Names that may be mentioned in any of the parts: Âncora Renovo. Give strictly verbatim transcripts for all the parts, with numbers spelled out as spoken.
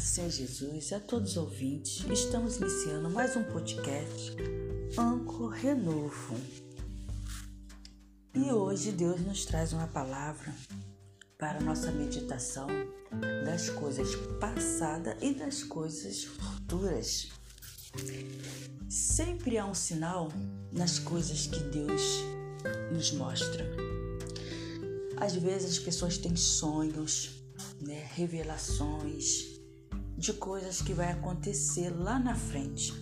Louvado seja Jesus, a todos os ouvintes, estamos iniciando mais um podcast Âncora Renovo. E hoje Deus nos traz uma palavra para a nossa meditação das coisas passadas e das coisas futuras. Sempre há um sinal nas coisas que Deus nos mostra. Às vezes as pessoas têm sonhos, Né, revelações de coisas que vai acontecer lá na frente.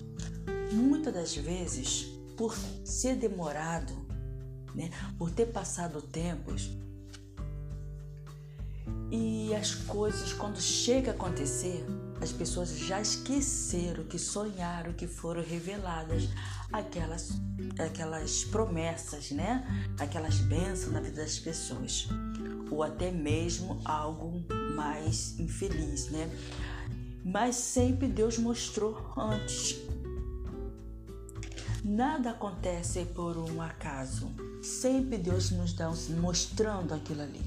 Muitas das vezes, por ser demorado, né, por ter passado tempos, e as coisas, quando chega a acontecer, as pessoas já esqueceram que sonharam, que foram reveladas aquelas, aquelas promessas, né, aquelas bênçãos na vida das pessoas, ou até mesmo algo mais infeliz, né? Mas sempre Deus mostrou antes. Nada acontece por um acaso. Sempre Deus nos dá mostrando aquilo ali.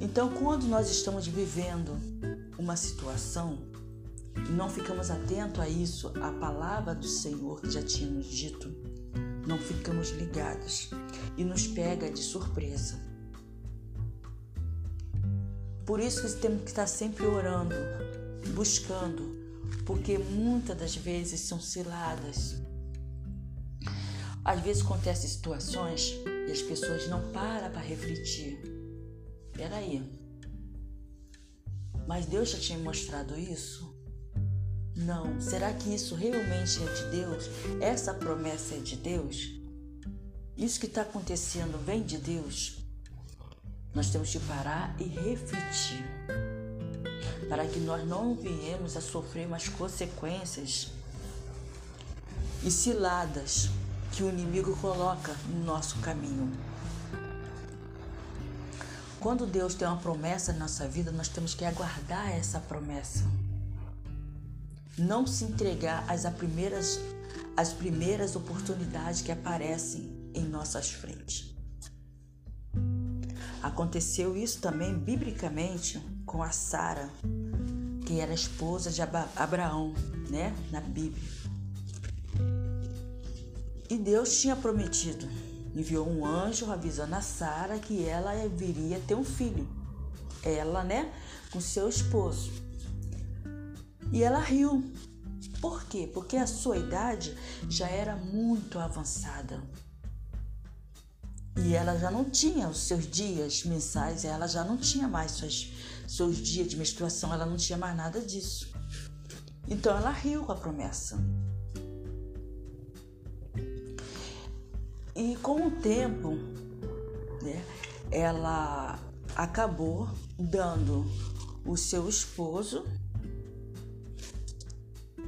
Então, quando nós estamos vivendo uma situação e não ficamos atentos a isso, a palavra do Senhor que já tinha nos dito, não ficamos ligados e nos pega de surpresa. Por isso que temos que estar sempre orando, buscando, porque muitas das vezes são ciladas. Às vezes acontecem situações e as pessoas não param para refletir. Peraí, mas Deus já tinha mostrado isso? Não. Será que isso realmente é de Deus? Essa promessa é de Deus? Isso que está acontecendo vem de Deus? Nós temos que parar e refletir, para que nós não viemos a sofrer mais consequências e ciladas que o inimigo coloca no nosso caminho. Quando Deus tem uma promessa na nossa vida, nós temos que aguardar essa promessa. Não se entregar às primeiras, às primeiras oportunidades que aparecem em nossas frentes. Aconteceu isso também biblicamente com a Sara, que era esposa de Abraão, né, na Bíblia. E Deus tinha prometido, enviou um anjo avisando a Sara que ela viria ter um filho, ela, né, com seu esposo. E ela riu. Por quê? Porque a sua idade já era muito avançada. E ela já não tinha os seus dias mensais, ela já não tinha mais seus, seus dias de menstruação, ela não tinha mais nada disso. Então ela riu com a promessa. E com o tempo, né, ela acabou dando o seu esposo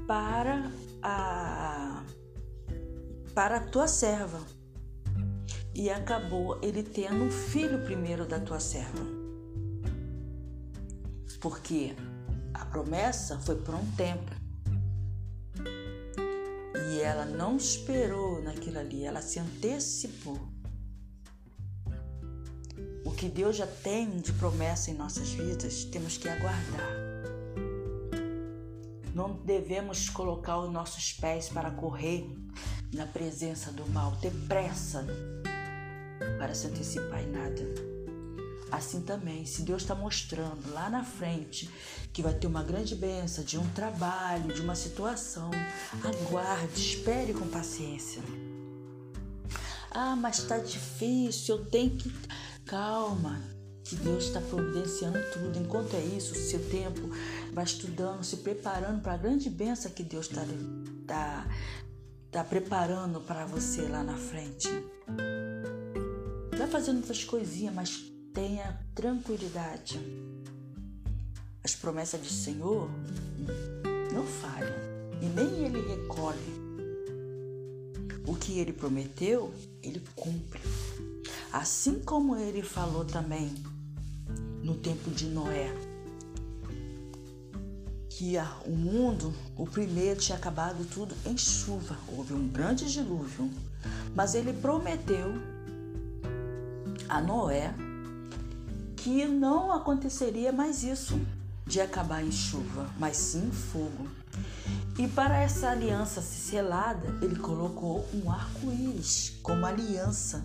para a, para a tua serva. E acabou ele tendo um filho primeiro da tua serva. Porque a promessa foi por um tempo. E ela não esperou naquilo ali, ela se antecipou. O que Deus já tem de promessa em nossas vidas, temos que aguardar. Não devemos colocar os nossos pés para correr na presença do mal, ter pressa para se antecipar em nada. Assim também, se Deus está mostrando lá na frente que vai ter uma grande bênção de um trabalho, de uma situação, aguarde, espere com paciência. Ah, mas está difícil, eu tenho que... Calma, que Deus está providenciando tudo. Enquanto é isso, o seu tempo vai estudando, se preparando para a grande bênção que Deus está tá, tá preparando para você lá na frente. Vai fazendo outras coisinhas, mas tenha tranquilidade. As promessas do Senhor não falham e nem Ele recolhe. O que Ele prometeu, Ele cumpre. Assim como Ele falou também no tempo de Noé, que o mundo, o primeiro, tinha acabado tudo em chuva. Houve um grande dilúvio, mas Ele prometeu a Noé que não aconteceria mais isso, de acabar em chuva, mas sim em fogo. E para essa aliança ser selada, ele colocou um arco-íris como aliança,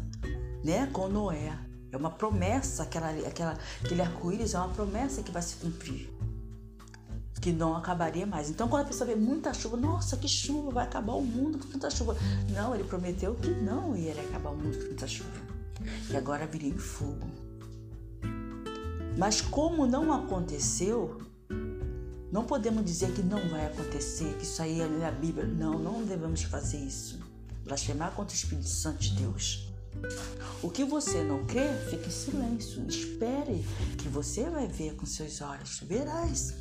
né, com Noé. É uma promessa, aquela, aquela, aquele arco-íris é uma promessa que vai se cumprir, que não acabaria mais. Então, quando a pessoa vê muita chuva, nossa, que chuva, vai acabar o mundo com tanta chuva. Não, ele prometeu que não ia acabar o mundo com tanta chuva, que agora viria em fogo. Mas como não aconteceu, não podemos dizer que não vai acontecer, que isso aí é na Bíblia. Não, não devemos fazer isso. Blasfemar contra o Espírito Santo de Deus. O que você não crê, fique em silêncio. Espere, que você vai ver com seus olhos. Verás.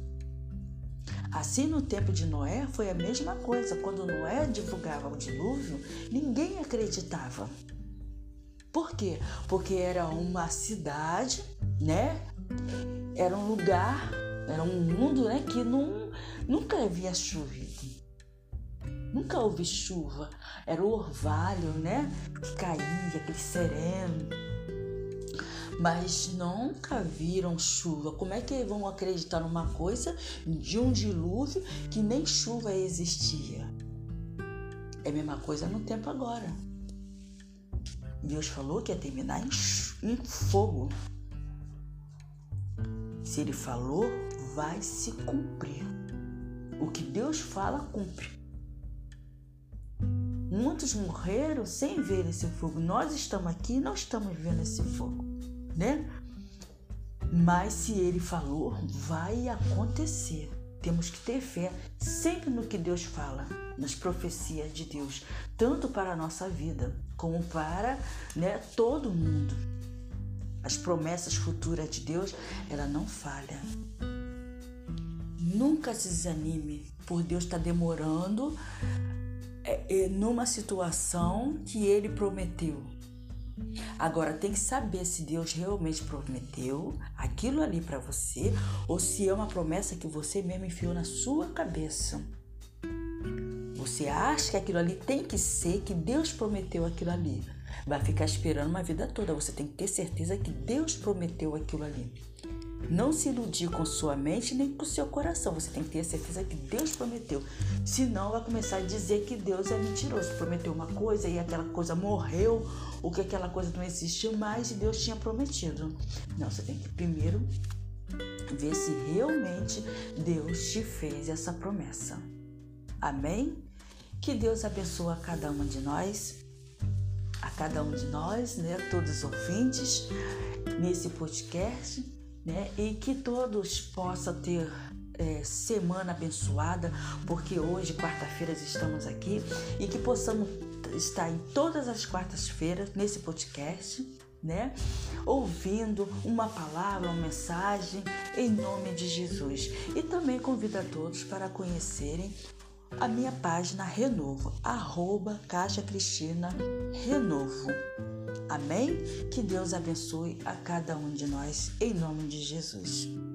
Assim, no tempo de Noé, foi a mesma coisa. Quando Noé divulgava o dilúvio, ninguém acreditava. Por quê? Porque era uma cidade, né? Era um lugar, era um mundo, né, que não, nunca havia chovido. Nunca houve chuva. Era o orvalho, né, que caía, aquele sereno. Mas nunca viram chuva. Como é que vão acreditar numa coisa de um dilúvio que nem chuva existia? É a mesma coisa no tempo agora. Deus falou que ia terminar em fogo. Se ele falou, vai se cumprir. O que Deus fala, cumpre. Muitos morreram sem ver esse fogo. Nós estamos aqui e não estamos vendo esse fogo, né? Mas se ele falou, vai acontecer. Temos que ter fé sempre no que Deus fala, nas profecias de Deus, tanto para a nossa vida como para, né, todo mundo. As promessas futuras de Deus, ela não falha. Nunca se desanime por Deus estar demorando é, é, numa situação que ele prometeu. Agora, tem que saber se Deus realmente prometeu aquilo ali para você ou se é uma promessa que você mesmo enfiou na sua cabeça. Você acha que aquilo ali tem que ser, que Deus prometeu aquilo ali. Vai ficar esperando uma vida toda. Você tem que ter certeza que Deus prometeu aquilo ali. Não se iludir com sua mente nem com seu coração. Você tem que ter certeza que Deus prometeu. Senão vai começar a dizer que Deus é mentiroso. Prometeu uma coisa e aquela coisa morreu, ou que aquela coisa não existiu mais e Deus tinha prometido. Não, você tem que primeiro ver se realmente Deus te fez essa promessa. Amém? Que Deus abençoe a cada uma de nós. A cada um de nós, né, todos os ouvintes nesse podcast, né, e que todos possam ter é, semana abençoada, porque hoje, quarta-feira, estamos aqui, e que possamos estar em todas as quartas-feiras nesse podcast, né, ouvindo uma palavra, uma mensagem em nome de Jesus. E também convido a todos para conhecerem a minha página Renovo, arroba Caixa Cristina Renovo. Amém? Que Deus abençoe a cada um de nós, em nome de Jesus.